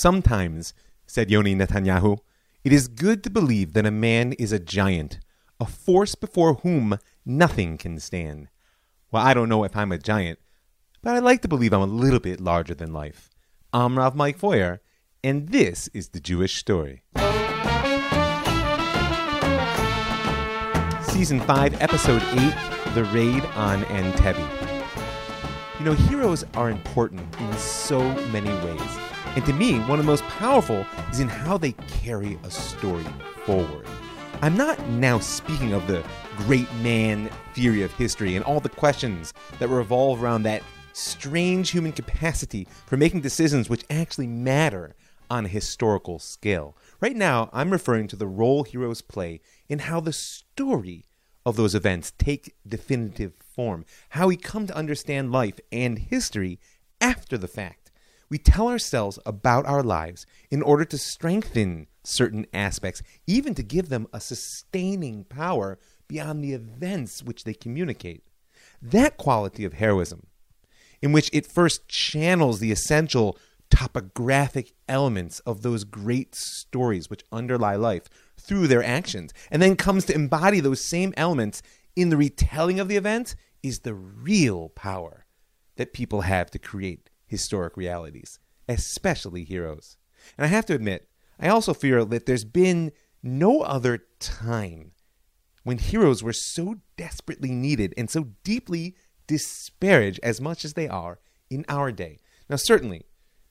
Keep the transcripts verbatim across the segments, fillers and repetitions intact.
Sometimes, said Yoni Netanyahu, it is good to believe that a man is a giant, a force before whom nothing can stand. Well, I don't know if I'm a giant, but I like to believe I'm a little bit larger than life. I'm Rav Mike Feuer, and this is The Jewish Story. Season five, Episode eight, The Raid on Entebbe. You know, heroes are important in so many ways. And to me, one of the most powerful is in how they carry a story forward. I'm not now speaking of the great man theory of history and all the questions that revolve around that strange human capacity for making decisions which actually matter on a historical scale. Right now, I'm referring to the role heroes play in how the story of those events take definitive form, how we come to understand life and history after the fact. We tell ourselves about our lives in order to strengthen certain aspects, even to give them a sustaining power beyond the events which they communicate. That quality of heroism, in which it first channels the essential topographic elements of those great stories which underlie life through their actions, and then comes to embody those same elements in the retelling of the event, is the real power that people have to create historic realities, especially heroes. And I have to admit, I also fear that there's been no other time when heroes were so desperately needed and so deeply disparaged as much as they are in our day. Now, certainly,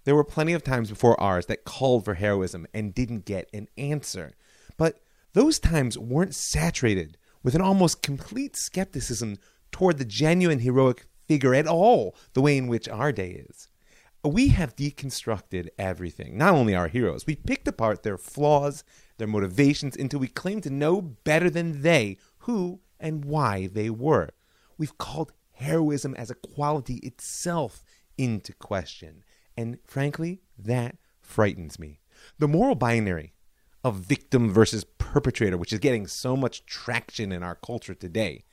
there were plenty of times before ours that called for heroism and didn't get an answer. But those times weren't saturated with an almost complete skepticism toward the genuine heroic figure at all, the way in which our day is. We have deconstructed everything, not only our heroes. We picked apart their flaws, their motivations, until we claim to know better than they who and why they were. We've called heroism as a quality itself into question. And frankly, that frightens me. The moral binary of victim versus perpetrator, which is getting so much traction in our culture today,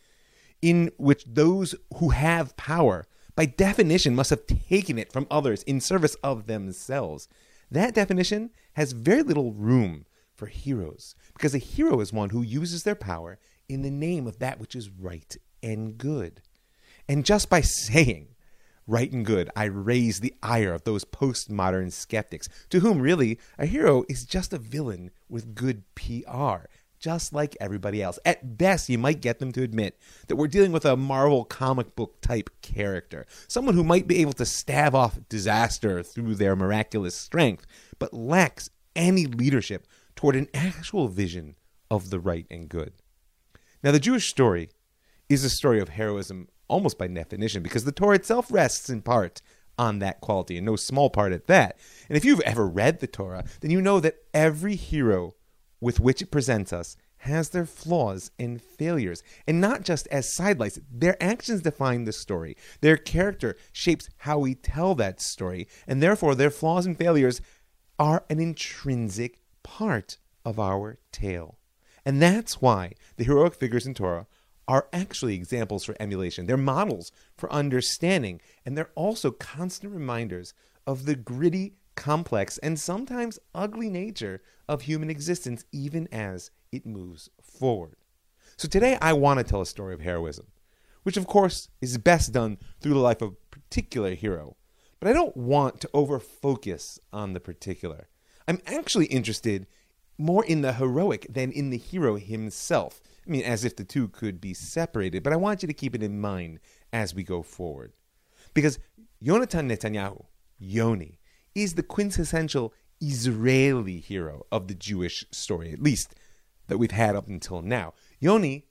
in which those who have power, by definition, must have taken it from others in service of themselves. That definition has very little room for heroes, because a hero is one who uses their power in the name of that which is right and good. And just by saying right and good, I raise the ire of those postmodern skeptics, to whom really a hero is just a villain with good P R, just like everybody else. At best, you might get them to admit that we're dealing with a Marvel comic book type character, someone who might be able to stave off disaster through their miraculous strength, but lacks any leadership toward an actual vision of the right and good. Now, the Jewish story is a story of heroism almost by definition, because the Torah itself rests in part on that quality, and no small part at that. And if you've ever read the Torah, then you know that every hero with which it presents us has their flaws and failures, and not just as sidelights. Their actions define the story. Their character shapes how we tell that story, and therefore their flaws and failures are an intrinsic part of our tale. And that's why the heroic figures in Torah are actually examples for emulation. They're models for understanding, and they're also constant reminders of the gritty, complex, and sometimes ugly nature of human existence, even as it moves forward. So today I want to tell a story of heroism, which of course is best done through the life of a particular hero, but I don't want to over-focus on the particular. I'm actually interested more in the heroic than in the hero himself. I mean, as if the two could be separated, but I want you to keep it in mind as we go forward. Because Yonatan Netanyahu, Yoni, is the quintessential Israeli hero of the Jewish story, at least that we've had up until now. Yoni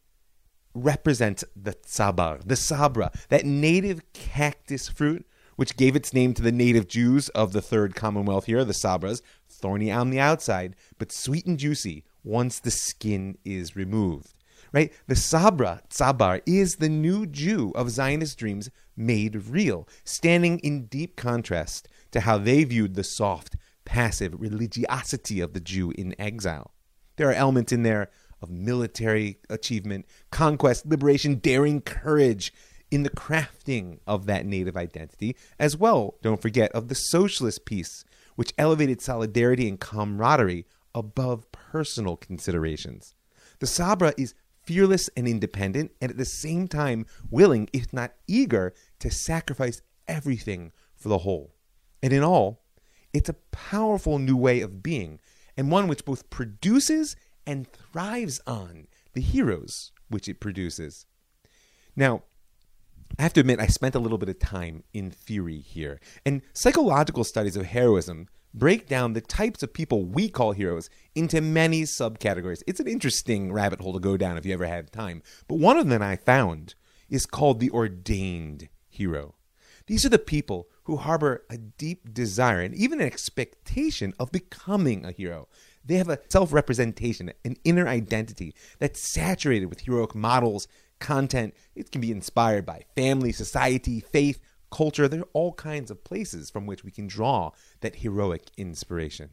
represents the tzabar, the sabra, that native cactus fruit which gave its name to the native Jews of the Third Commonwealth here, the sabras, thorny on the outside, but sweet and juicy once the skin is removed. Right? The Sabra, Tzabar, is the new Jew of Zionist dreams made real, standing in deep contrast to how they viewed the soft, passive religiosity of the Jew in exile. There are elements in there of military achievement, conquest, liberation, daring courage in the crafting of that native identity, as well, don't forget, of the socialist piece, which elevated solidarity and camaraderie above personal considerations. The Sabra is fearless and independent, and at the same time willing, if not eager, to sacrifice everything for the whole. And in all, it's a powerful new way of being, and one which both produces and thrives on the heroes which it produces. Now, I have to admit, I spent a little bit of time in theory here, and psychological studies of heroism break down the types of people we call heroes into many subcategories. It's an interesting rabbit hole to go down if you ever have time. But one of them I found is called the ordained hero. These are the people who harbor a deep desire and even an expectation of becoming a hero. They have a self-representation, an inner identity that's saturated with heroic models, content. It can be inspired by family, society, faith, culture. There are all kinds of places from which we can draw that heroic inspiration.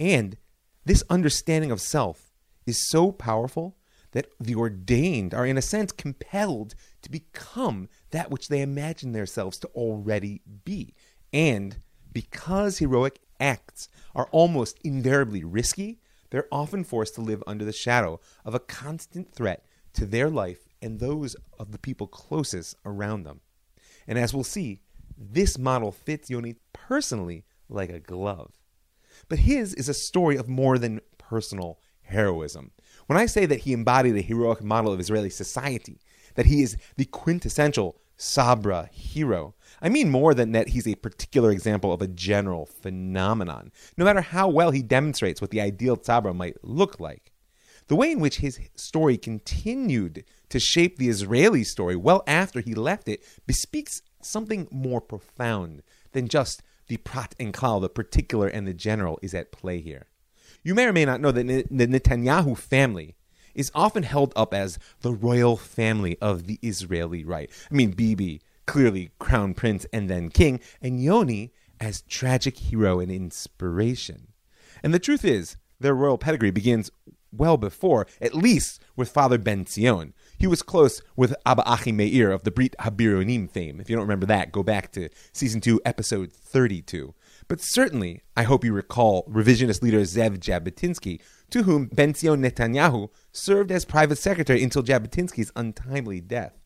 And this understanding of self is so powerful that the ordained are, in a sense, compelled to become that which they imagine themselves to already be. And because heroic acts are almost invariably risky, they're often forced to live under the shadow of a constant threat to their life and those of the people closest around them. And as we'll see, this model fits Yoni personally like a glove. But his is a story of more than personal heroism. When I say that he embodied a heroic model of Israeli society, that he is the quintessential Sabra hero, I mean more than that he's a particular example of a general phenomenon, no matter how well he demonstrates what the ideal Sabra might look like. The way in which his story continued to shape the Israeli story well after he left it bespeaks something more profound than just the prat and klal, the particular and the general, is at play here. You may or may not know that the Netanyahu family is often held up as the royal family of the Israeli right. I mean, Bibi, clearly crown prince and then king, and Yoni as tragic hero and inspiration. And the truth is, their royal pedigree begins well before, at least with Father Ben-Zion. He was close with Abba Achimeir of the Brit Habirunim fame. If you don't remember that, go back to Season two, Episode thirty-two. But certainly, I hope you recall revisionist leader Zev Jabotinsky, to whom Ben-Zion Netanyahu served as private secretary until Jabotinsky's untimely death.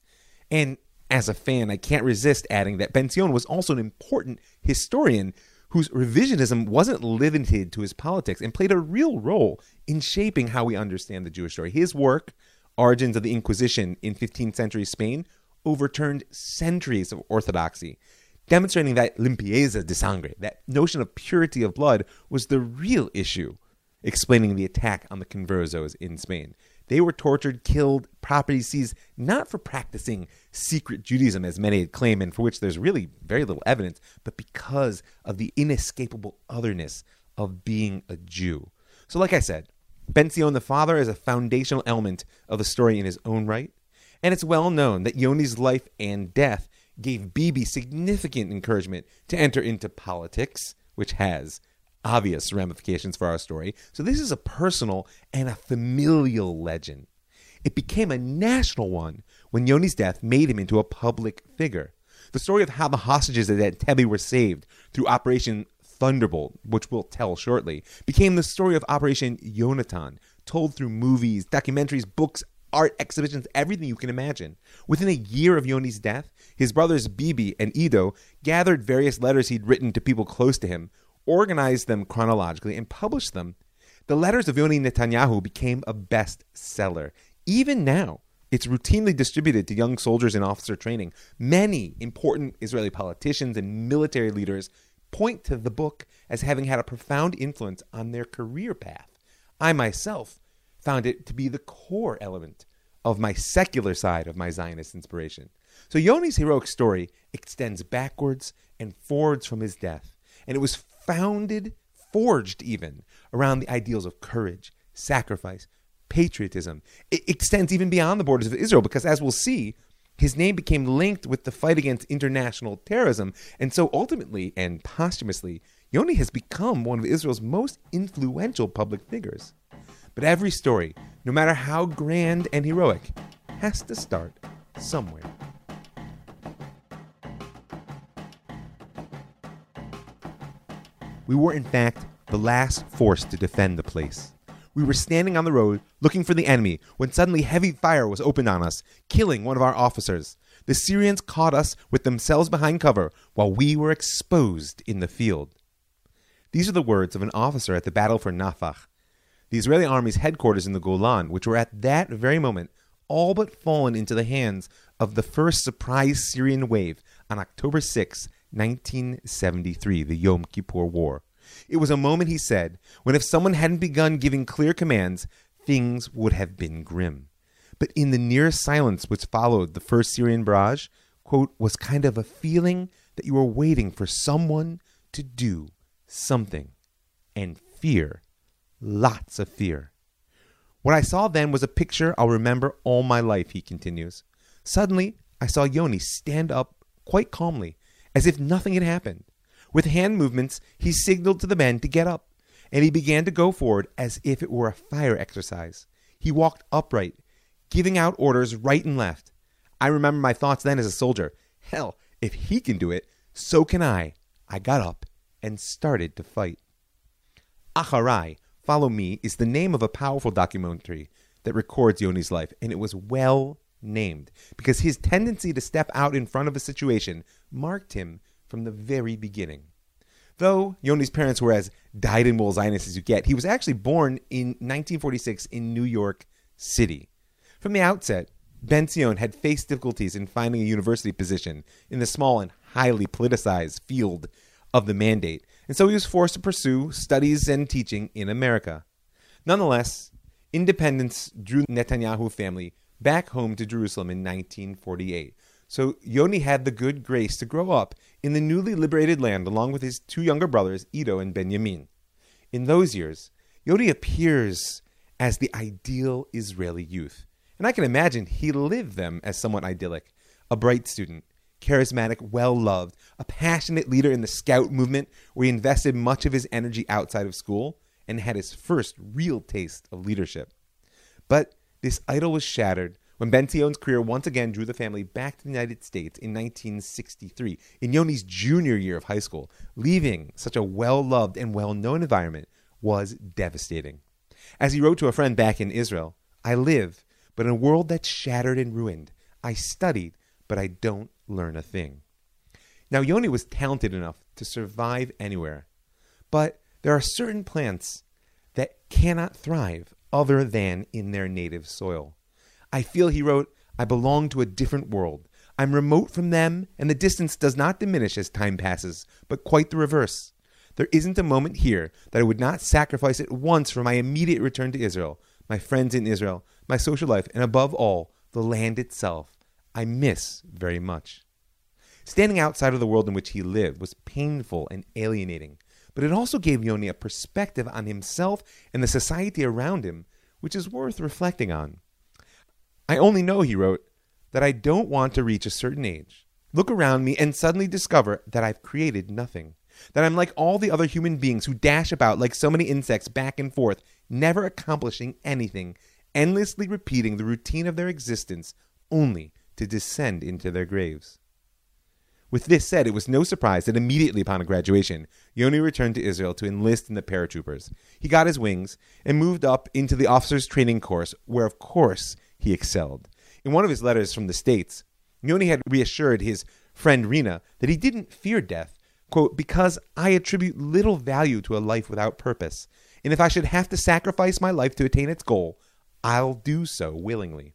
And as a fan, I can't resist adding that Ben-Zion was also an important historian whose revisionism wasn't limited to his politics and played a real role in shaping how we understand the Jewish story. His work, Origins of the Inquisition in fifteenth century Spain, overturned centuries of orthodoxy, demonstrating that limpieza de sangre, that notion of purity of blood, was the real issue, explaining the attack on the conversos in Spain. They were tortured, killed, property seized, not for practicing secret Judaism, as many had claimed, and for which there's really very little evidence, but because of the inescapable otherness of being a Jew. So like I said, Ben-Zion the father is a foundational element of the story in his own right, and it's well known that Yoni's life and death gave Bibi significant encouragement to enter into politics, which has obvious ramifications for our story. So this is a personal and a familial legend. It became a national one when Yoni's death made him into a public figure. The story of how the hostages at Entebbe were saved through Operation Thunderbolt, which we'll tell shortly, became the story of Operation Yonatan, told through movies, documentaries, books, art exhibitions, everything you can imagine. Within a year of Yoni's death, his brothers Bibi and Ido gathered various letters he'd written to people close to him, organized them chronologically, and published them. The letters of Yoni Netanyahu became a bestseller. Even now, it's routinely distributed to young soldiers in officer training. Many important Israeli politicians and military leaders point to the book as having had a profound influence on their career path. I myself found it to be the core element of my secular side of my Zionist inspiration. So Yoni's heroic story extends backwards and forwards from his death, and it was founded, forged even, around the ideals of courage, sacrifice, patriotism. It extends even beyond the borders of Israel because, as we'll see, his name became linked with the fight against international terrorism. And so ultimately and posthumously, Yoni has become one of Israel's most influential public figures. But every story, no matter how grand and heroic, has to start somewhere. We were, in fact, the last force to defend the place. We were standing on the road looking for the enemy when suddenly heavy fire was opened on us, killing one of our officers. The Syrians caught us with themselves behind cover while we were exposed in the field. These are the words of an officer at the battle for Nafach, the Israeli army's headquarters in the Golan, which were at that very moment all but fallen into the hands of the first surprise Syrian wave on October sixth, nineteen seventy-three, the Yom Kippur War. It was a moment, he said, when if someone hadn't begun giving clear commands, things would have been grim. But in the near silence which followed the first Syrian barrage, quote, was kind of a feeling that you were waiting for someone to do something. And fear. Lots of fear. What I saw then was a picture I'll remember all my life, he continues. Suddenly, I saw Yoni stand up quite calmly, as if nothing had happened. With hand movements, he signaled to the men to get up, and he began to go forward as if it were a fire exercise. He walked upright, giving out orders right and left. I remember my thoughts then as a soldier. Hell, if he can do it, so can I. I got up and started to fight. Acharai, Follow Me, is the name of a powerful documentary that records Yoni's life, and it was well named because his tendency to step out in front of a situation marked him from the very beginning. Though Yoni's parents were as dyed-in-wool Zionists as you get, he was actually born in nineteen forty-six in New York City. From the outset, Ben-Zion had faced difficulties in finding a university position in the small and highly politicized field of the mandate, and so he was forced to pursue studies and teaching in America. Nonetheless, independence drew the Netanyahu family back home to Jerusalem in nineteen forty-eight, so Yoni had the good grace to grow up in the newly liberated land along with his two younger brothers, Ido and Benjamin. In those years, Yoni appears as the ideal Israeli youth, and I can imagine he lived them as somewhat idyllic. A bright student, charismatic, well-loved, a passionate leader in the Scout movement where he invested much of his energy outside of school and had his first real taste of leadership. But this idol was shattered when Ben-Zion's career once again drew the family back to the United States in nineteen sixty-three, in Yoni's junior year of high school. Leaving such a well-loved and well-known environment was devastating. As he wrote to a friend back in Israel, I live, but in a world that's shattered and ruined. I studied, but I don't learn a thing. Now, Yoni was talented enough to survive anywhere, but there are certain plants that cannot thrive other than in their native soil. I feel, he wrote, I belong to a different world. I'm remote from them, and the distance does not diminish as time passes, but quite the reverse. There isn't a moment here that I would not sacrifice at once for my immediate return to Israel, my friends in Israel, my social life, and above all, the land itself. I miss very much. Standing outside of the world in which he lived was painful and alienating, but it also gave Yoni a perspective on himself and the society around him, which is worth reflecting on. I only know, he wrote, that I don't want to reach a certain age, look around me, and suddenly discover that I've created nothing, that I'm like all the other human beings who dash about like so many insects back and forth, never accomplishing anything, endlessly repeating the routine of their existence only to descend into their graves. With this said, it was no surprise that immediately upon graduation, Yoni returned to Israel to enlist in the paratroopers. He got his wings and moved up into the officers' training course, where, of course, he excelled. In one of his letters from the States, Yoni had reassured his friend Rina that he didn't fear death, quote, because I attribute little value to a life without purpose, and if I should have to sacrifice my life to attain its goal, I'll do so willingly.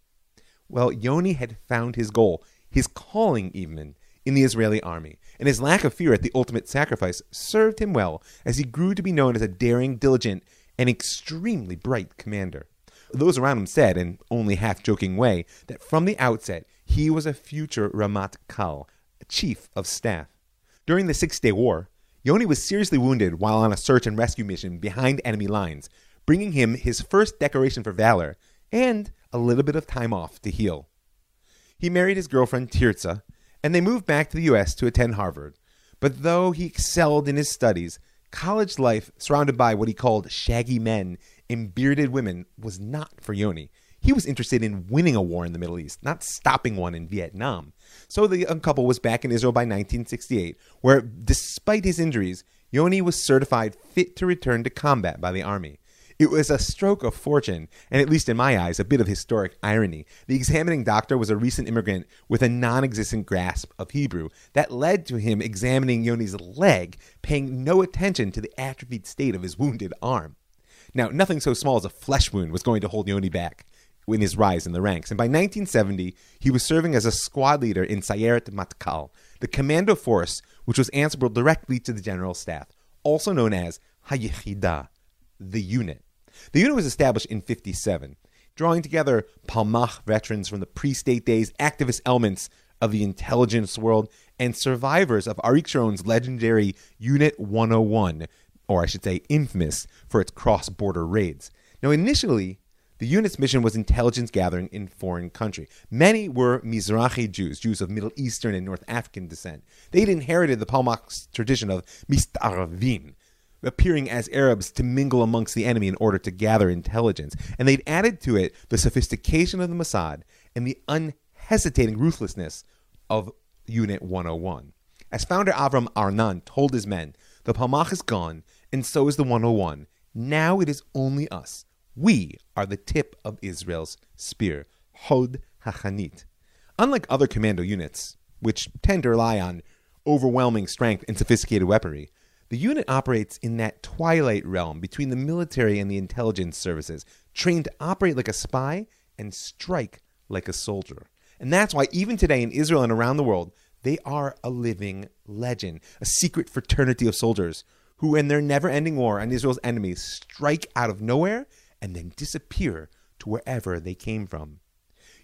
Well, Yoni had found his goal, his calling even, in the Israeli army, and his lack of fear at the ultimate sacrifice served him well as he grew to be known as a daring, diligent, and extremely bright commander. Those around him said, in only half-joking way, that from the outset, he was a future Ramat Kal, chief of staff. During the Six-Day War, Yoni was seriously wounded while on a search and rescue mission behind enemy lines, bringing him his first decoration for valor and a little bit of time off to heal. He married his girlfriend Tirza, and they moved back to the U S to attend Harvard. But though he excelled in his studies, college life, surrounded by what he called shaggy men and bearded women, was not for Yoni. He was interested in winning a war in the Middle East, not stopping one in Vietnam. So the young couple was back in Israel by nineteen sixty-eight, where, despite his injuries, Yoni was certified fit to return to combat by the army. It was a stroke of fortune, and at least in my eyes, a bit of historic irony. The examining doctor was a recent immigrant with a non-existent grasp of Hebrew. That led to him examining Yoni's leg, paying no attention to the atrophied state of his wounded arm. Now, nothing so small as a flesh wound was going to hold Yoni back in his rise in the ranks, and by nineteen seventy, he was serving as a squad leader in Sayeret Matkal, the commando force which was answerable directly to the general staff, also known as Hayichida, the unit. The unit was established in fifty-seven, drawing together Palmach veterans from the pre-state days, activist elements of the intelligence world, and survivors of Arik Sharon's legendary Unit one oh one, or I should say infamous for its cross-border raids. Now initially, the unit's mission was intelligence gathering in foreign country. Many were Mizrahi Jews, Jews of Middle Eastern and North African descent. They'd inherited the Palmach's tradition of Mistarvin, appearing as Arabs to mingle amongst the enemy in order to gather intelligence. And they'd added to it the sophistication of the Mossad and the unhesitating ruthlessness of Unit one oh one. As founder Avram Arnan told his men, the Palmach is gone, and so is the one oh one. Now it is only us. We are the tip of Israel's spear. Hod HaChanit. Unlike other commando units, which tend to rely on overwhelming strength and sophisticated weaponry, the unit operates in that twilight realm between the military and the intelligence services, trained to operate like a spy and strike like a soldier. And that's why even today in Israel and around the world, they are a living legend, a secret fraternity of soldiers who in their never-ending war on Israel's enemies strike out of nowhere and then disappear to wherever they came from.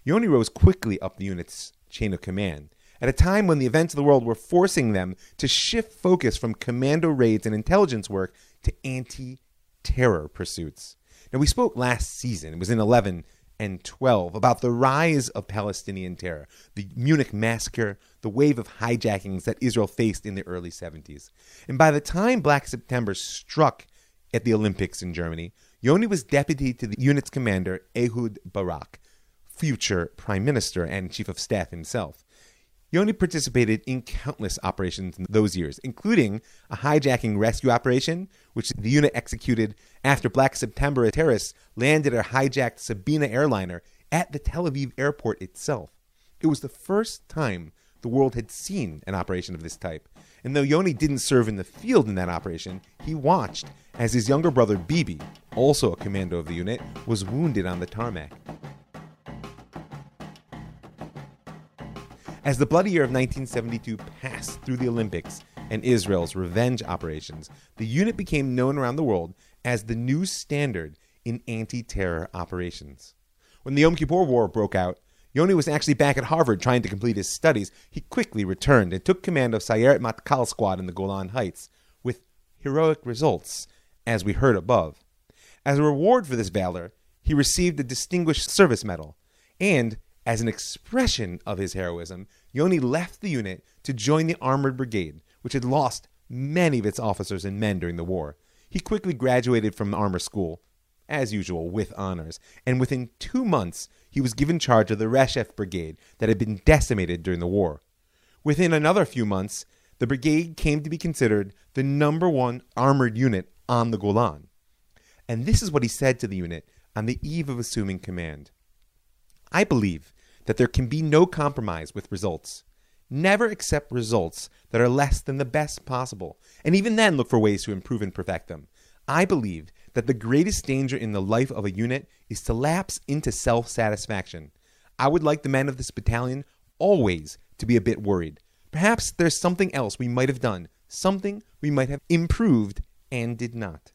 Yoni rose quickly up the unit's chain of command, at a time when the events of the world were forcing them to shift focus from commando raids and intelligence work to anti-terror pursuits. Now, we spoke last season, it was in eleven and twelve, about the rise of Palestinian terror, the Munich massacre, the wave of hijackings that Israel faced in the early seventies. And by the time Black September struck at the Olympics in Germany, Yoni was deputy to the unit's commander, Ehud Barak, future prime minister and chief of staff himself. Yoni participated in countless operations in those years, including a hijacking rescue operation, which the unit executed after Black September terrorists landed or hijacked Sabena airliner at the Tel Aviv airport itself. It was the first time the world had seen an operation of this type. And though Yoni didn't serve in the field in that operation, he watched as his younger brother Bibi, also a commando of the unit, was wounded on the tarmac. As the bloody year of nineteen seventy-two passed through the Olympics and Israel's revenge operations, the unit became known around the world as the new standard in anti-terror operations. When the Yom Kippur War broke out, Yoni was actually back at Harvard trying to complete his studies. He quickly returned and took command of Sayeret Matkal Squad in the Golan Heights, with heroic results, as we heard above. As a reward for this valor, he received a Distinguished Service Medal, and as an expression of his heroism, Yoni left the unit to join the Armored Brigade, which had lost many of its officers and men during the war. He quickly graduated from Armor School, as usual, with honors, and within two months, he was given charge of the Reshef Brigade that had been decimated during the war. Within another few months, the brigade came to be considered the number one armored unit on the Golan. And this is what he said to the unit on the eve of assuming command. I believe that there can be no compromise with results. Never accept results that are less than the best possible, and even then look for ways to improve and perfect them. I believe that the greatest danger in the life of a unit is to lapse into self-satisfaction. I would like the men of this battalion always to be a bit worried. Perhaps there's something else we might have done, something we might have improved and did not.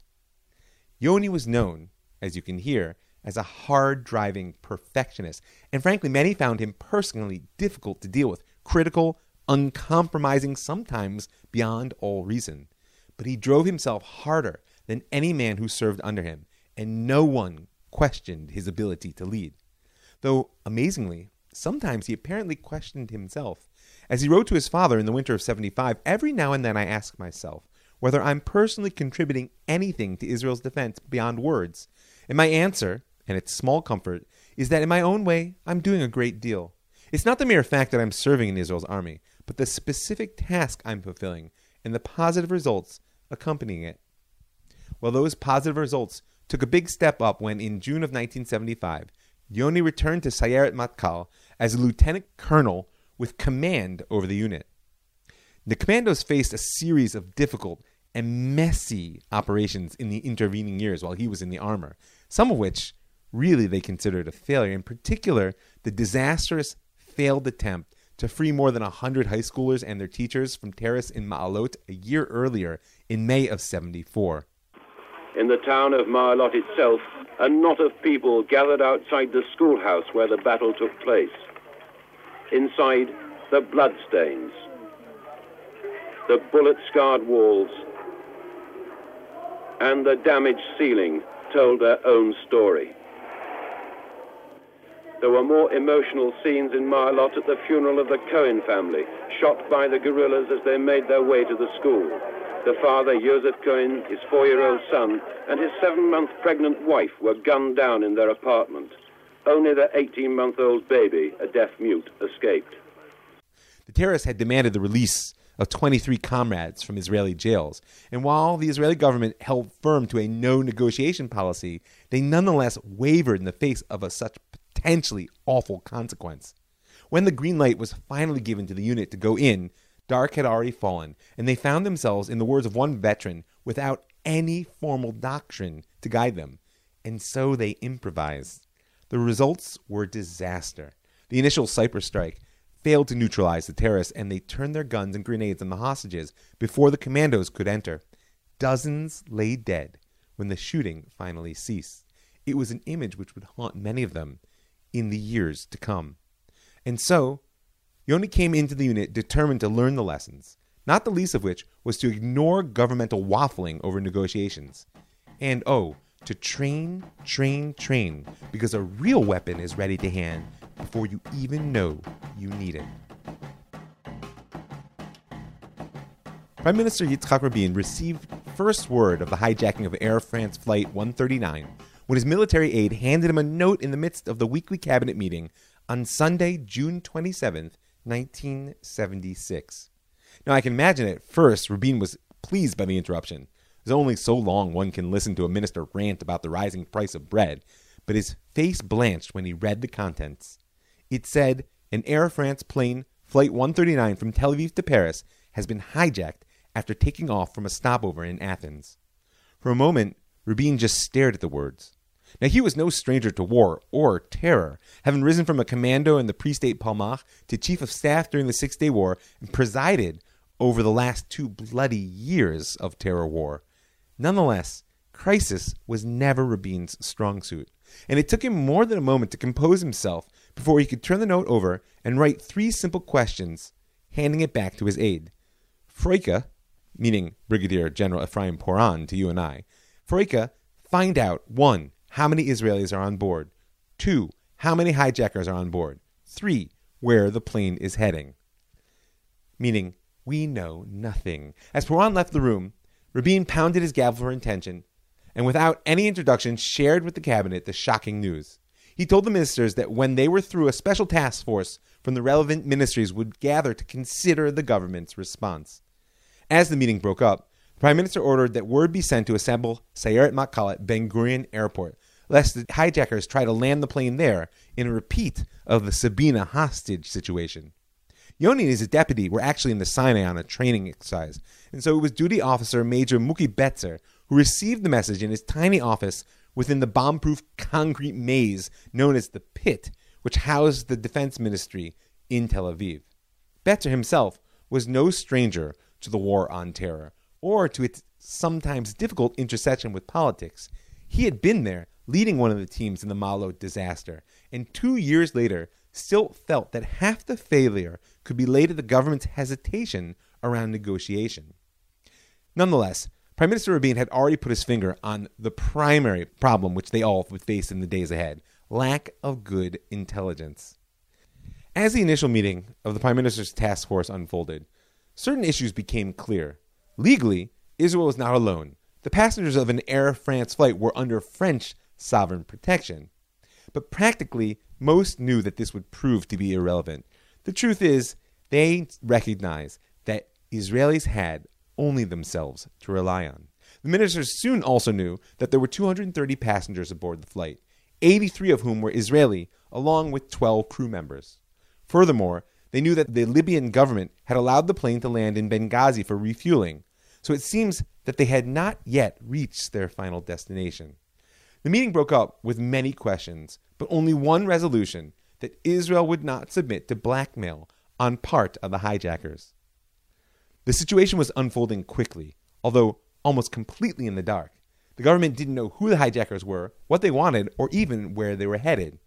Yoni was known, as you can hear, as a hard-driving perfectionist, and frankly, many found him personally difficult to deal with, critical, uncompromising, sometimes beyond all reason. But he drove himself harder than any man who served under him, and no one questioned his ability to lead. Though, amazingly, sometimes he apparently questioned himself. As he wrote to his father in the winter of seventy-five, every now and then I ask myself whether I'm personally contributing anything to Israel's defense beyond words. And my answer, and it's small comfort, is that in my own way, I'm doing a great deal. It's not the mere fact that I'm serving in Israel's army, but the specific task I'm fulfilling and the positive results accompanying it. Well, those positive results took a big step up when, in June of nineteen seventy-five, Yoni returned to Sayeret Matkal as a lieutenant colonel with command over the unit. The commandos faced a series of difficult and messy operations in the intervening years while he was in the armor, some of which really they considered a failure, in particular the disastrous failed attempt to free more than one hundred high schoolers and their teachers from terrorists in Ma'alot a year earlier in May of seventy-four. In the town of Ma'alot itself, a knot of people gathered outside the schoolhouse where the battle took place. Inside, the bloodstains, the bullet-scarred walls, and the damaged ceiling told their own story. There were more emotional scenes in Ma'alot at the funeral of the Cohen family, shot by the guerrillas as they made their way to the school. The father, Joseph Cohen, his four-year-old son, and his seven-month pregnant wife were gunned down in their apartment. Only their eighteen-month-old baby, a deaf mute, escaped. The terrorists had demanded the release of twenty-three comrades from Israeli jails. And while the Israeli government held firm to a no-negotiation policy, they nonetheless wavered in the face of a such potentially awful consequence. When the green light was finally given to the unit to go in, dark had already fallen, and they found themselves, in the words of one veteran, without any formal doctrine to guide them. And so they improvised. The results were disaster. The initial Cyprus strike failed to neutralize the terrorists, and they turned their guns and grenades on the hostages before the commandos could enter. Dozens lay dead when the shooting finally ceased. It was an image which would haunt many of them in the years to come. And so, Yoni came into the unit determined to learn the lessons, not the least of which was to ignore governmental waffling over negotiations. And oh, to train, train, train, because a real weapon is ready to hand before you even know you need it. Prime Minister Yitzhak Rabin received first word of the hijacking of Air France Flight one thirty-nine when his military aide handed him a note in the midst of the weekly cabinet meeting on Sunday, June twenty-seventh, nineteen seventy-six. Now, I can imagine at first Rabin was pleased by the interruption. There's only so long one can listen to a minister rant about the rising price of bread, but his face blanched when he read the contents. It said, an Air France plane, Flight one thirty-nine from Tel Aviv to Paris, has been hijacked after taking off from a stopover in Athens. For a moment, Rabin just stared at the words. Now, he was no stranger to war or terror, having risen from a commando in the pre-state Palmach to chief of staff during the Six-Day War and presided over the last two bloody years of terror war. Nonetheless, crisis was never Rabin's strong suit, and it took him more than a moment to compose himself before he could turn the note over and write three simple questions, handing it back to his aide. Froika, meaning Brigadier General Ephraim Poran to you and I, Froika, find out, one, how many Israelis are on board, two, how many hijackers are on board, three, where the plane is heading. Meaning, we know nothing. As Poran left the room, Rabin pounded his gavel for attention, and without any introduction shared with the cabinet the shocking news. He told the ministers that when they were through, a special task force from the relevant ministries would gather to consider the government's response. As the meeting broke up, the Prime Minister ordered that word be sent to assemble Sayeret Matkal at Ben Gurion Airport, lest the hijackers try to land the plane there in a repeat of the Sabena hostage situation. Yoni and his deputy were actually in the Sinai on a training exercise, and so it was duty officer Major Muki Betzer who received the message in his tiny office within the bomb-proof concrete maze known as the Pit, which housed the Defense Ministry in Tel Aviv. Betzer himself was no stranger to the war on terror, or to its sometimes difficult intersection with politics. He had been there, leading one of the teams in the Ma'alot disaster, and two years later still felt that half the failure could be laid at the government's hesitation around negotiation. Nonetheless, Prime Minister Rabin had already put his finger on the primary problem which they all would face in the days ahead, lack of good intelligence. As the initial meeting of the Prime Minister's task force unfolded, certain issues became clear. Legally, Israel was not alone. The passengers of an Air France flight were under French sovereign protection. But practically, most knew that this would prove to be irrelevant. The truth is, they recognize that Israelis had only themselves to rely on. The ministers soon also knew that there were two hundred thirty passengers aboard the flight, eighty-three of whom were Israeli, along with twelve crew members. Furthermore, they knew that the Libyan government had allowed the plane to land in Benghazi for refueling, so it seems that they had not yet reached their final destination. The meeting broke up with many questions, but only one resolution, that Israel would not submit to blackmail on part of the hijackers. The situation was unfolding quickly, although almost completely in the dark. The government didn't know who the hijackers were, what they wanted, or even where they were headed.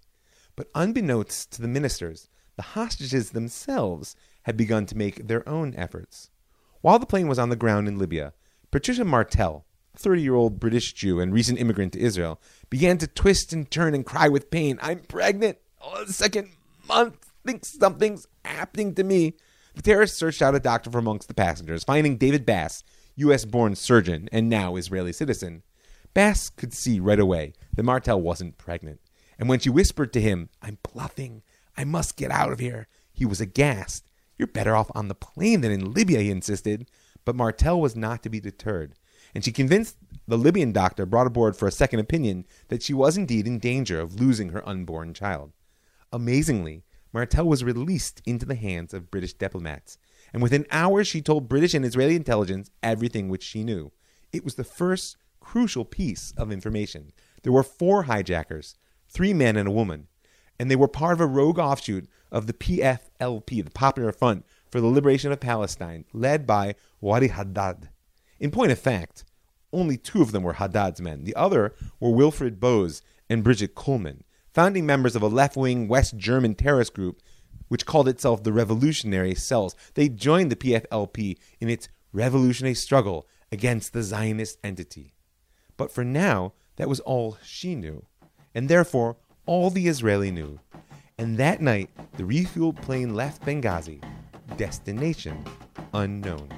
But unbeknownst to the ministers, the hostages themselves had begun to make their own efforts. While the plane was on the ground in Libya, Patricia Martel, a thirty-year-old British Jew and recent immigrant to Israel, began to twist and turn and cry with pain. "I'm pregnant. Oh, the second month. I think something's happening to me." The terrorists searched out a doctor from amongst the passengers, finding David Bass, U S born surgeon and now Israeli citizen. Bass could see right away that Martel wasn't pregnant, and when she whispered to him, "I'm bluffing. I must get out of here," he was aghast. "You're better off on the plane than in Libya," he insisted. But Martel was not to be deterred, and she convinced the Libyan doctor brought aboard for a second opinion that she was indeed in danger of losing her unborn child. Amazingly, Martel was released into the hands of British diplomats, and within hours she told British and Israeli intelligence everything which she knew. It was the first crucial piece of information. There were four hijackers, three men and a woman, and they were part of a rogue offshoot of the P F L P, the Popular Front for the Liberation of Palestine, led by Wadi Haddad. In point of fact, only two of them were Haddad's men. The other were Wilfred Bose and Bridget Coleman, founding members of a left-wing West German terrorist group which called itself the Revolutionary Cells. They joined the P F L P in its revolutionary struggle against the Zionist entity. But for now, that was all she knew, and therefore all the Israeli knew. And that night, the refueled plane left Benghazi, destination unknown.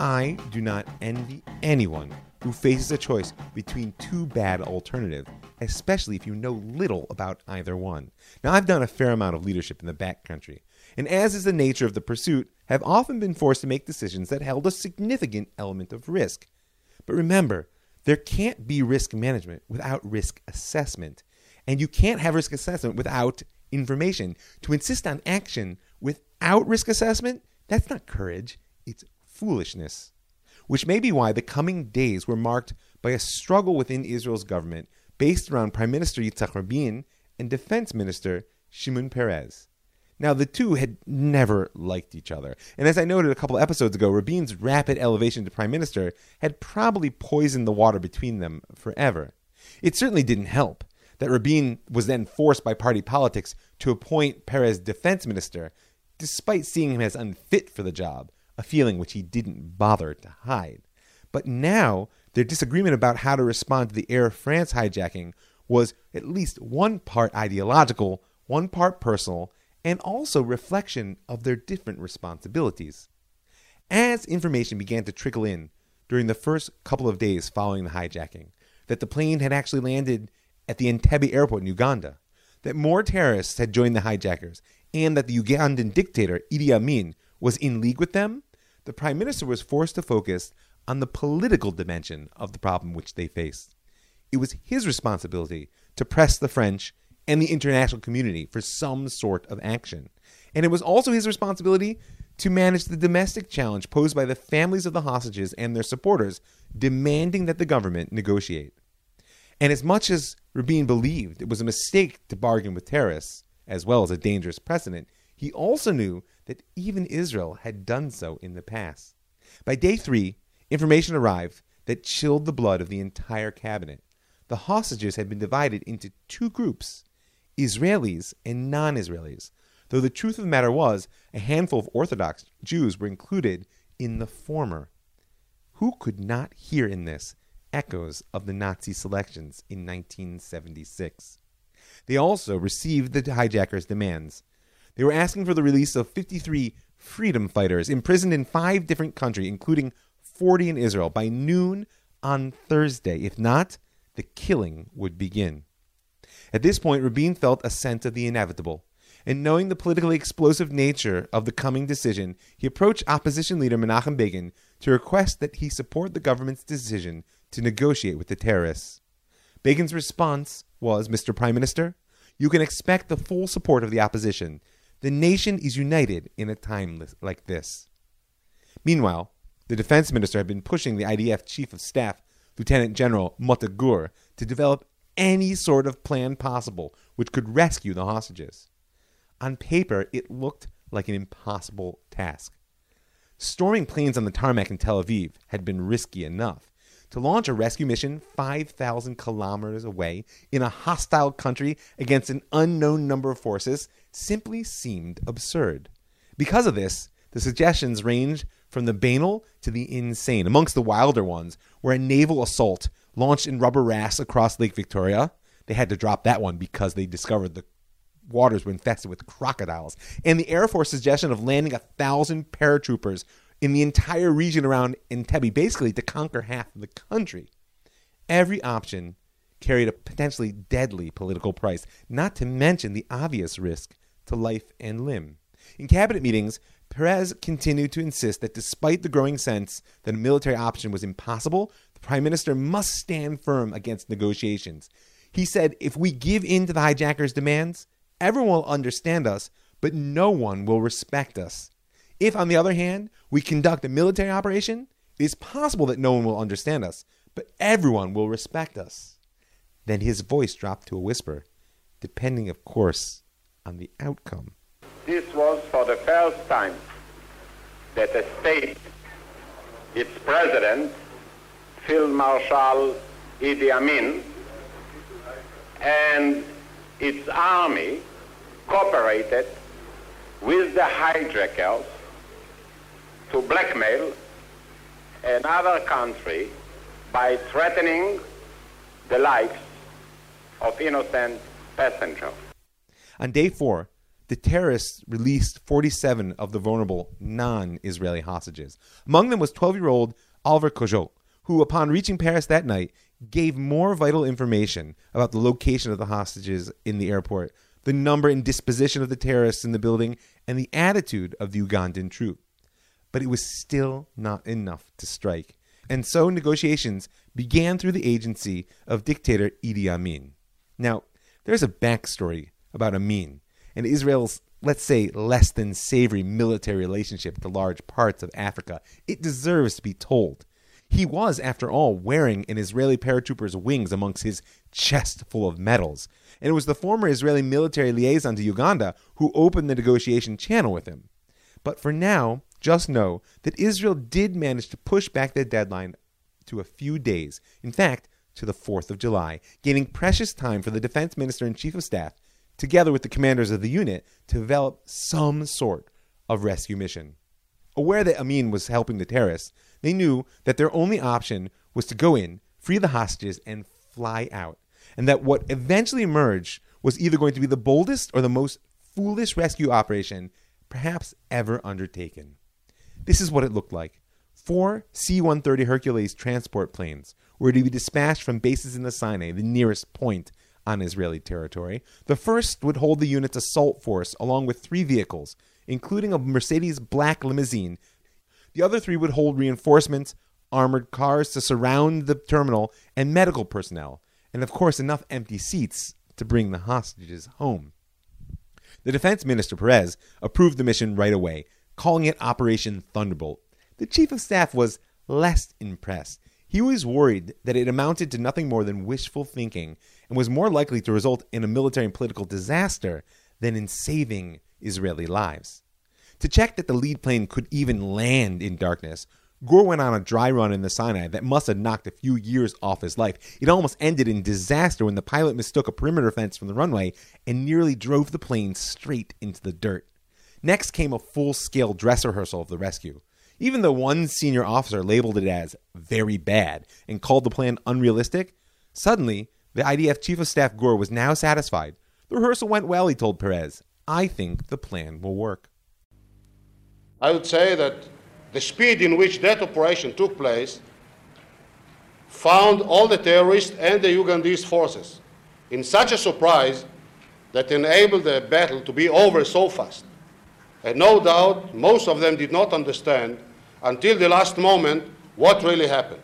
I do not envy anyone who faces a choice between two bad alternatives, especially if you know little about either one. Now, I've done a fair amount of leadership in the backcountry, and as is the nature of the pursuit, have often been forced to make decisions that held a significant element of risk. But remember, there can't be risk management without risk assessment, and you can't have risk assessment without information. To insist on action without risk assessment, that's not courage, it's foolishness. Which may be why the coming days were marked by a struggle within Israel's government based around Prime Minister Yitzhak Rabin and Defense Minister Shimon Peres. Now, the two had never liked each other, and as I noted a couple episodes ago, Rabin's rapid elevation to prime minister had probably poisoned the water between them forever. It certainly didn't help that Rabin was then forced by party politics to appoint Peres defense minister, despite seeing him as unfit for the job, a feeling which he didn't bother to hide. But now, their disagreement about how to respond to the Air France hijacking was at least one part ideological, one part personal, and also reflection of their different responsibilities. As information began to trickle in during the first couple of days following the hijacking, that the plane had actually landed at the Entebbe airport in Uganda, that more terrorists had joined the hijackers, and that the Ugandan dictator Idi Amin was in league with them, the prime minister was forced to focus on the political dimension of the problem which they faced. It was his responsibility to press the French and the international community for some sort of action. And it was also his responsibility to manage the domestic challenge posed by the families of the hostages and their supporters, demanding that the government negotiate. And as much as Rabin believed it was a mistake to bargain with terrorists, as well as a dangerous precedent, he also knew that even Israel had done so in the past. By day three, information arrived that chilled the blood of the entire cabinet. The hostages had been divided into two groups, Israelis and non-Israelis, though the truth of the matter was a handful of Orthodox Jews were included in the former. Who could not hear in this echoes of the Nazi selections in nineteen seventy-six? They also received the hijackers' demands. They were asking for the release of fifty-three freedom fighters imprisoned in five different countries, including forty in Israel, by noon on Thursday. If not, the killing would begin. At this point, Rabin felt a sense of the inevitable, and knowing the politically explosive nature of the coming decision, he approached opposition leader Menachem Begin to request that he support the government's decision to negotiate with the terrorists. Begin's response was, "Mister Prime Minister, you can expect the full support of the opposition. The nation is united in a time like this." Meanwhile, the defense minister had been pushing the I D F chief of staff, Lieutenant General Mota Gur, to develop any sort of plan possible which could rescue the hostages. On paper, it looked like an impossible task. Storming planes on the tarmac in Tel Aviv had been risky enough. To launch a rescue mission five thousand kilometers away in a hostile country against an unknown number of forces simply seemed absurd. Because of this, the suggestions ranged from the banal to the insane. Amongst the wilder ones were a naval assault launched in rubber rafts across Lake Victoria. They had to drop that one because they discovered the waters were infested with crocodiles. And the Air Force suggestion of landing a thousand paratroopers in the entire region around Entebbe, basically to conquer half of the country. Every option carried a potentially deadly political price, not to mention the obvious risk to life and limb. In cabinet meetings, Perez continued to insist that despite the growing sense that a military option was impossible, the prime minister must stand firm against negotiations. He said, "If we give in to the hijackers' demands, everyone will understand us, but no one will respect us. If, on the other hand, we conduct a military operation, it is possible that no one will understand us, but everyone will respect us." Then his voice dropped to a whisper, depending, of course, on the outcome. "This was for the first time that a state, its president, Field Marshal Idi Amin, and its army cooperated with the hijackers to blackmail another country by threatening the lives of innocent passengers." On day four, the terrorists released forty-seven of the vulnerable non-Israeli hostages. Among them was twelve-year-old Oliver Kojot, who, upon reaching Paris that night, gave more vital information about the location of the hostages in the airport, the number and disposition of the terrorists in the building, and the attitude of the Ugandan troop. But it was still not enough to strike. And so negotiations began through the agency of dictator Idi Amin. Now, there's a backstory about Amin and Israel's, let's say, less than savory military relationship to large parts of Africa. It deserves to be told. He was, after all, wearing an Israeli paratrooper's wings amongst his chest full of medals. And it was the former Israeli military liaison to Uganda who opened the negotiation channel with him. But for now, just know that Israel did manage to push back their deadline to a few days, in fact, to the fourth of July, gaining precious time for the defense minister and chief of staff, together with the commanders of the unit, to develop some sort of rescue mission. Aware that Amin was helping the terrorists, they knew that their only option was to go in, free the hostages, and fly out, and that what eventually emerged was either going to be the boldest or the most foolish rescue operation perhaps ever undertaken. This is what it looked like. Four C one thirty Hercules transport planes were to be dispatched from bases in the Sinai, the nearest point on Israeli territory. The first would hold the unit's assault force along with three vehicles, including a Mercedes black limousine. The other three would hold reinforcements, armored cars to surround the terminal, and medical personnel, and of course enough empty seats to bring the hostages home. The defense minister, Perez, approved the mission right away, calling it Operation Thunderbolt. The chief of staff was less impressed. He was worried that it amounted to nothing more than wishful thinking and was more likely to result in a military and political disaster than in saving Israeli lives. To check that the lead plane could even land in darkness, Gore went on a dry run in the Sinai that must have knocked a few years off his life. It almost ended in disaster when the pilot mistook a perimeter fence from the runway and nearly drove the plane straight into the dirt. Next came a full-scale dress rehearsal of the rescue. Even though one senior officer labeled it as very bad and called the plan unrealistic, suddenly the I D F chief of staff Gore was now satisfied. "The rehearsal went well," he told Perez. "I think the plan will work." I would say that the speed in which that operation took place found all the terrorists and the Ugandese forces in such a surprise that enabled the battle to be over so fast. And no doubt, most of them did not understand until the last moment what really happened.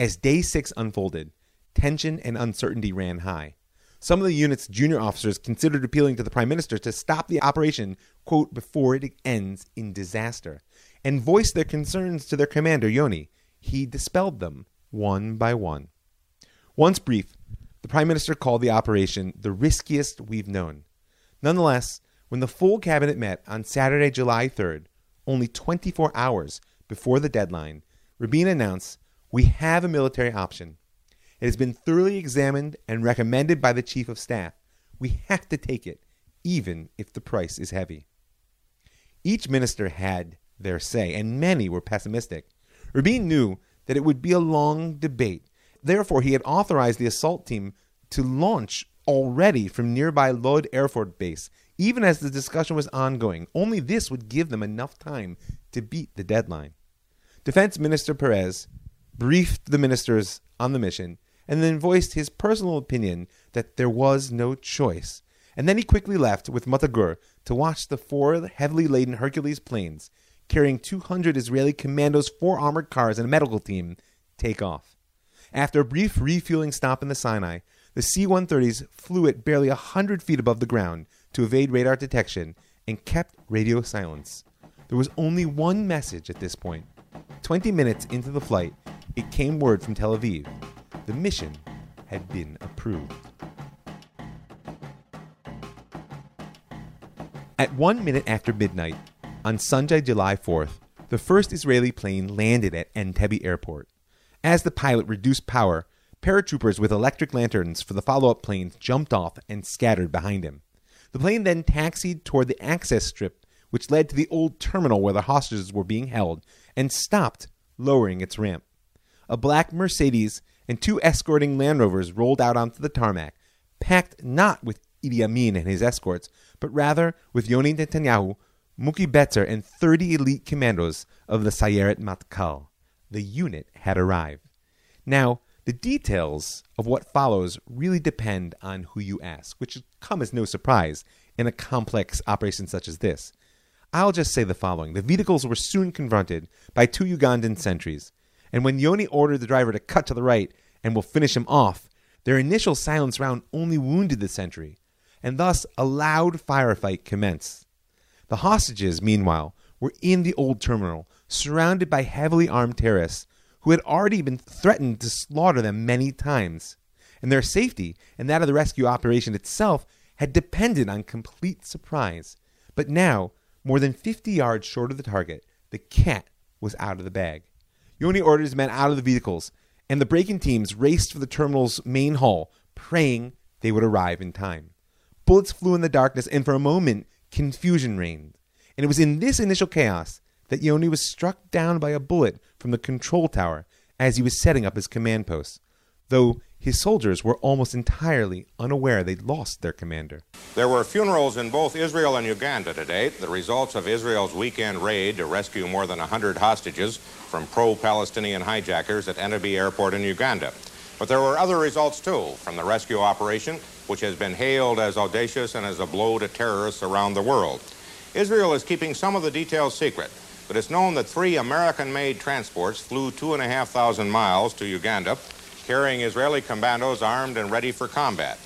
As day six unfolded, tension and uncertainty ran high. Some of the unit's junior officers considered appealing to the prime minister to stop the operation, quote, before it ends in disaster, and voiced their concerns to their commander, Yoni. He dispelled them one by one. Once brief, the prime minister called the operation the riskiest we've known. Nonetheless, when the full cabinet met on Saturday, July third, only twenty-four hours before the deadline, Rabin announced, "We have a military option. It has been thoroughly examined and recommended by the chief of staff. We have to take it, even if the price is heavy." Each minister had their say, and many were pessimistic. Rabin knew that it would be a long debate. Therefore, he had authorized the assault team to launch already from nearby Lod Air Force Base, even as the discussion was ongoing. Only this would give them enough time to beat the deadline. Defense Minister Perez briefed the ministers on the mission and then voiced his personal opinion that there was no choice. And then he quickly left with Matagur to watch the four heavily laden Hercules planes, carrying two hundred Israeli commandos, four armored cars, and a medical team, take off. After a brief refueling stop in the Sinai, the C one thirties flew at barely one hundred feet above the ground to evade radar detection and kept radio silence. There was only one message at this point. twenty minutes into the flight, it came word from Tel Aviv. The mission had been approved. At one minute after midnight, on Sunday, July fourth, the first Israeli plane landed at Entebbe Airport. As the pilot reduced power, paratroopers with electric lanterns for the follow-up planes jumped off and scattered behind him. The plane then taxied toward the access strip, which led to the old terminal where the hostages were being held, and stopped, lowering its ramp. A black Mercedes and two escorting Land Rovers rolled out onto the tarmac, packed not with Idi Amin and his escorts, but rather with Yoni Netanyahu, Muki Betzer, and thirty elite commandos of the Sayeret Matkal. The unit had arrived. Now, the details of what follows really depend on who you ask, which should come as no surprise in a complex operation such as this. I'll just say the following. The vehicles were soon confronted by two Ugandan sentries, and when Yoni ordered the driver to cut to the right and will finish him off, their initial silence round only wounded the sentry, and thus a loud firefight commenced. The hostages, meanwhile, were in the old terminal, surrounded by heavily armed terrorists who had already been threatened to slaughter them many times, and their safety and that of the rescue operation itself had depended on complete surprise. But now, more than fifty yards short of the target, the cat was out of the bag. Yoni ordered his men out of the vehicles, and the break-in teams raced for the terminal's main hall, praying they would arrive in time. Bullets flew in the darkness, and for a moment, confusion reigned. And it was in this initial chaos that Yoni was struck down by a bullet from the control tower as he was setting up his command post, though his soldiers were almost entirely unaware they'd lost their commander. There were funerals in both Israel and Uganda today, the results of Israel's weekend raid to rescue more than one hundred hostages from pro-Palestinian hijackers at Entebbe Airport in Uganda. But there were other results, too, from the rescue operation, which has been hailed as audacious and as a blow to terrorists around the world. Israel is keeping some of the details secret, but it's known that three American-made transports flew two and a half thousand miles to Uganda, carrying Israeli commandos armed and ready for combat.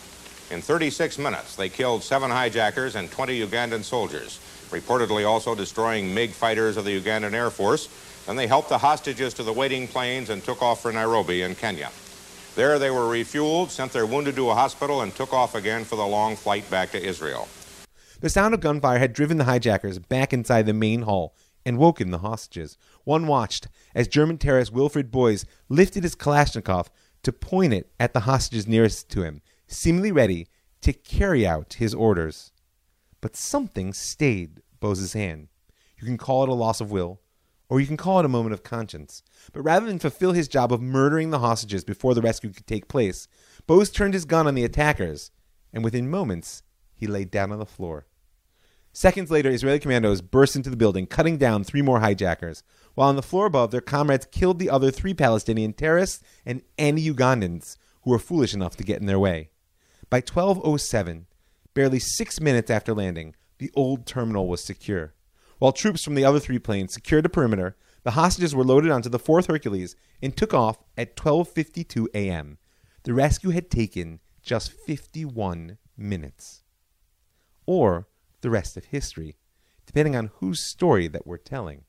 In thirty-six minutes, they killed seven hijackers and twenty Ugandan soldiers, reportedly also destroying MiG fighters of the Ugandan Air Force. Then they helped the hostages to the waiting planes and took off for Nairobi in Kenya. There they were refueled, sent their wounded to a hospital, and took off again for the long flight back to Israel. The sound of gunfire had driven the hijackers back inside the main hall and woken the hostages. One watched as German terrorist Wilfried Boyes lifted his Kalashnikov to point it at the hostages nearest to him, seemingly ready to carry out his orders. But something stayed Boyes' hand. You can call it a loss of will, or you can call it a moment of conscience. But rather than fulfill his job of murdering the hostages before the rescue could take place, Boyes turned his gun on the attackers, and within moments, he lay down on the floor. Seconds later, Israeli commandos burst into the building, cutting down three more hijackers, while on the floor above, their comrades killed the other three Palestinian terrorists and any Ugandans who were foolish enough to get in their way. By twelve oh seven, barely six minutes after landing, the old terminal was secure. While troops from the other three planes secured the perimeter, the hostages were loaded onto the fourth Hercules and took off at twelve fifty-two a.m. The rescue had taken just fifty-one minutes. Or the rest of history, depending on whose story that we're telling.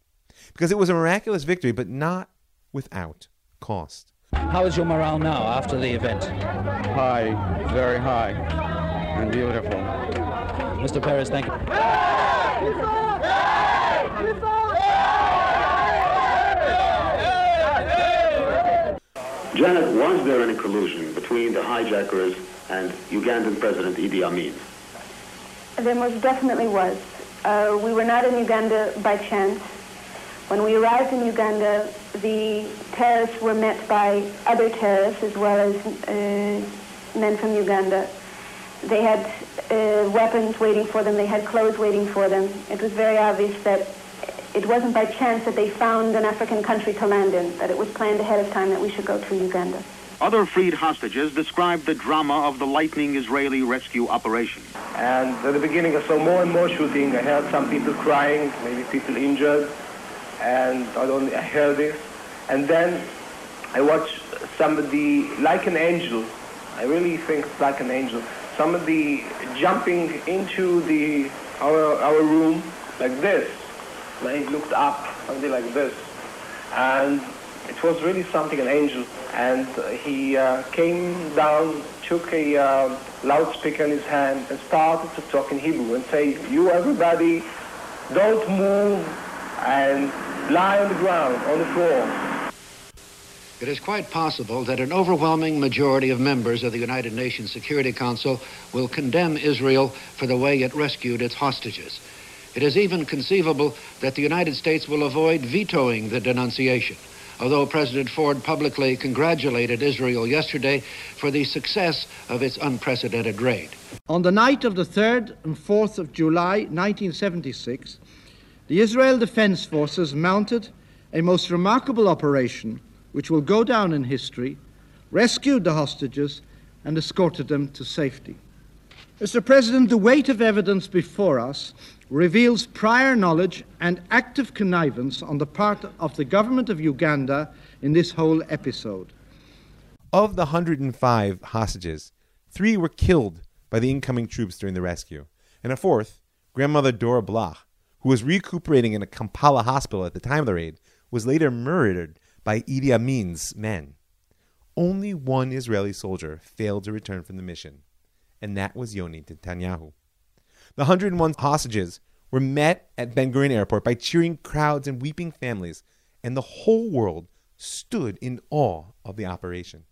Because it was a miraculous victory, but not without cost. How is your morale now after the event? High, very high, and beautiful. Mister Peres, thank you. Janet, was there any collusion between the hijackers and Ugandan President Idi Amin? There most definitely was. Uh, we were not in Uganda by chance. When we arrived in Uganda, the terrorists were met by other terrorists as well as uh, men from Uganda. They had uh, weapons waiting for them. They had clothes waiting for them. It was very obvious that it wasn't by chance that they found an African country to land in, that it was planned ahead of time that we should go to Uganda. Other freed hostages described the drama of the lightning Israeli rescue operation. And at the beginning, I saw more and more shooting. I heard some people crying, maybe people injured. And I don't I hear this, and then I watch somebody like an angel. I really think it's like an angel. Somebody jumping into the our our room like this. And I looked up, something like this, and it was really something, an angel. And he uh, came down, took a uh, loudspeaker in his hand, and started to talk in Hebrew and say, "You everybody, don't move and lie on the ground, on the floor." It is quite possible that an overwhelming majority of members of the United Nations Security Council will condemn Israel for the way it rescued its hostages. It is even conceivable that the United States will avoid vetoing the denunciation, although President Ford publicly congratulated Israel yesterday for the success of its unprecedented raid. On the night of the third and fourth of July, nineteen seventy-six, the Israel Defense Forces mounted a most remarkable operation which will go down in history, rescued the hostages, and escorted them to safety. Mister President, the weight of evidence before us reveals prior knowledge and active connivance on the part of the government of Uganda in this whole episode. Of the one hundred five hostages, three were killed by the incoming troops during the rescue, and a fourth, grandmother Dora Blach, who was recuperating in a Kampala hospital at the time of the raid, was later murdered by Idi Amin's men. Only one Israeli soldier failed to return from the mission, and that was Yoni Netanyahu. The one hundred one hostages were met at Ben Gurion Airport by cheering crowds and weeping families, and the whole world stood in awe of the operation.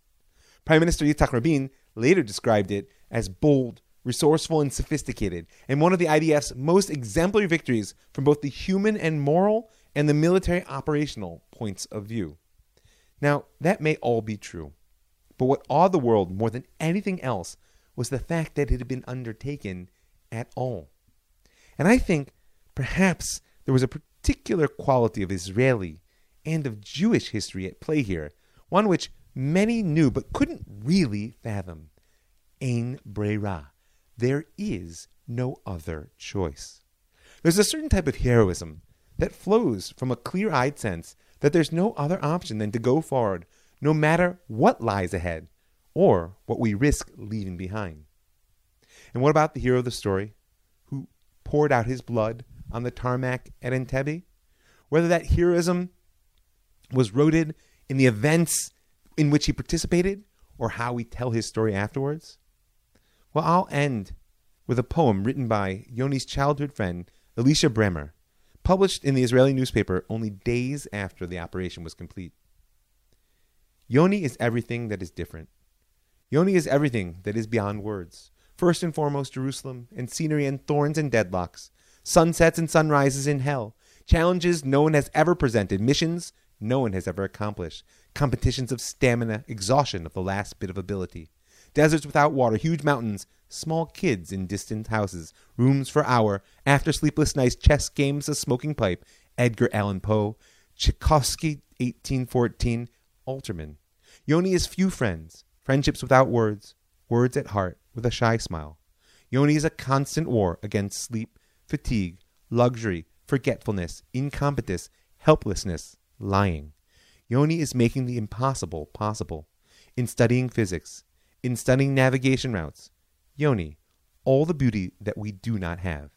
Prime Minister Yitzhak Rabin later described it as bold, resourceful and sophisticated, and one of the I D F's most exemplary victories from both the human and moral and the military operational points of view. Now, that may all be true, but what awed the world more than anything else was the fact that it had been undertaken at all. And I think perhaps there was a particular quality of Israeli and of Jewish history at play here, one which many knew but couldn't really fathom. Ein Breira. There is no other choice. There's a certain type of heroism that flows from a clear-eyed sense that there's no other option than to go forward, no matter what lies ahead or what we risk leaving behind. And what about the hero of the story who poured out his blood on the tarmac at Entebbe? Whether that heroism was rooted in the events in which he participated or how we tell his story afterwards? Well, I'll end with a poem written by Yoni's childhood friend, Elisha Bremer, published in the Israeli newspaper only days after the operation was complete. Yoni is everything that is different. Yoni is everything that is beyond words. First and foremost, Jerusalem, and scenery and thorns and deadlocks, sunsets and sunrises in hell, challenges no one has ever presented, missions no one has ever accomplished, competitions of stamina, exhaustion of the last bit of ability. Deserts without water, huge mountains, small kids in distant houses, rooms for hour, after sleepless nights, chess games, a smoking pipe, Edgar Allan Poe, Tchaikovsky, eighteen fourteen, Alterman. Yoni is few friends, friendships without words, words at heart with a shy smile. Yoni is a constant war against sleep, fatigue, luxury, forgetfulness, incompetence, helplessness, lying. Yoni is making the impossible possible. In studying physics, in studying navigation routes, Yoni, all the beauty that we do not have.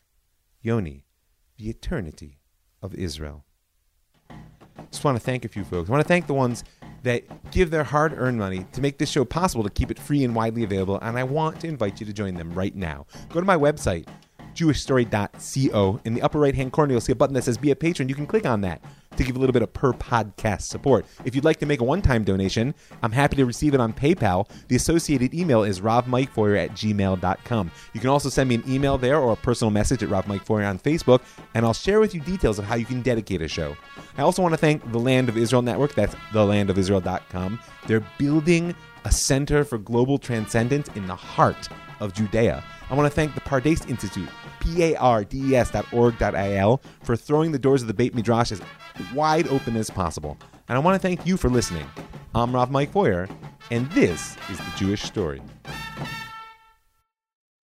Yoni, the eternity of Israel. Just want to thank a few folks. I want to thank the ones that give their hard-earned money to make this show possible, to keep it free and widely available, and I want to invite you to join them right now. Go to my website, jewish story dot co. In the upper right-hand corner, you'll see a button that says Be a Patron. You can click on that to give a little bit of per-podcast support. If you'd like to make a one-time donation, I'm happy to receive it on PayPal. The associated email is Rav Mike Feuer at gmail dot com. You can also send me an email there or a personal message at Rav Mike Feuer on Facebook, and I'll share with you details of how you can dedicate a show. I also want to thank the Land of Israel Network. That's the land of israel dot com. They're building a center for global transcendence in the heart of Judea. I want to thank the Pardes Institute, pardes dot org dot i l, for throwing the doors of the Beit Midrash as wide open as possible. And I want to thank you for listening. I'm Rav Mike Feuer, and this is The Jewish Story.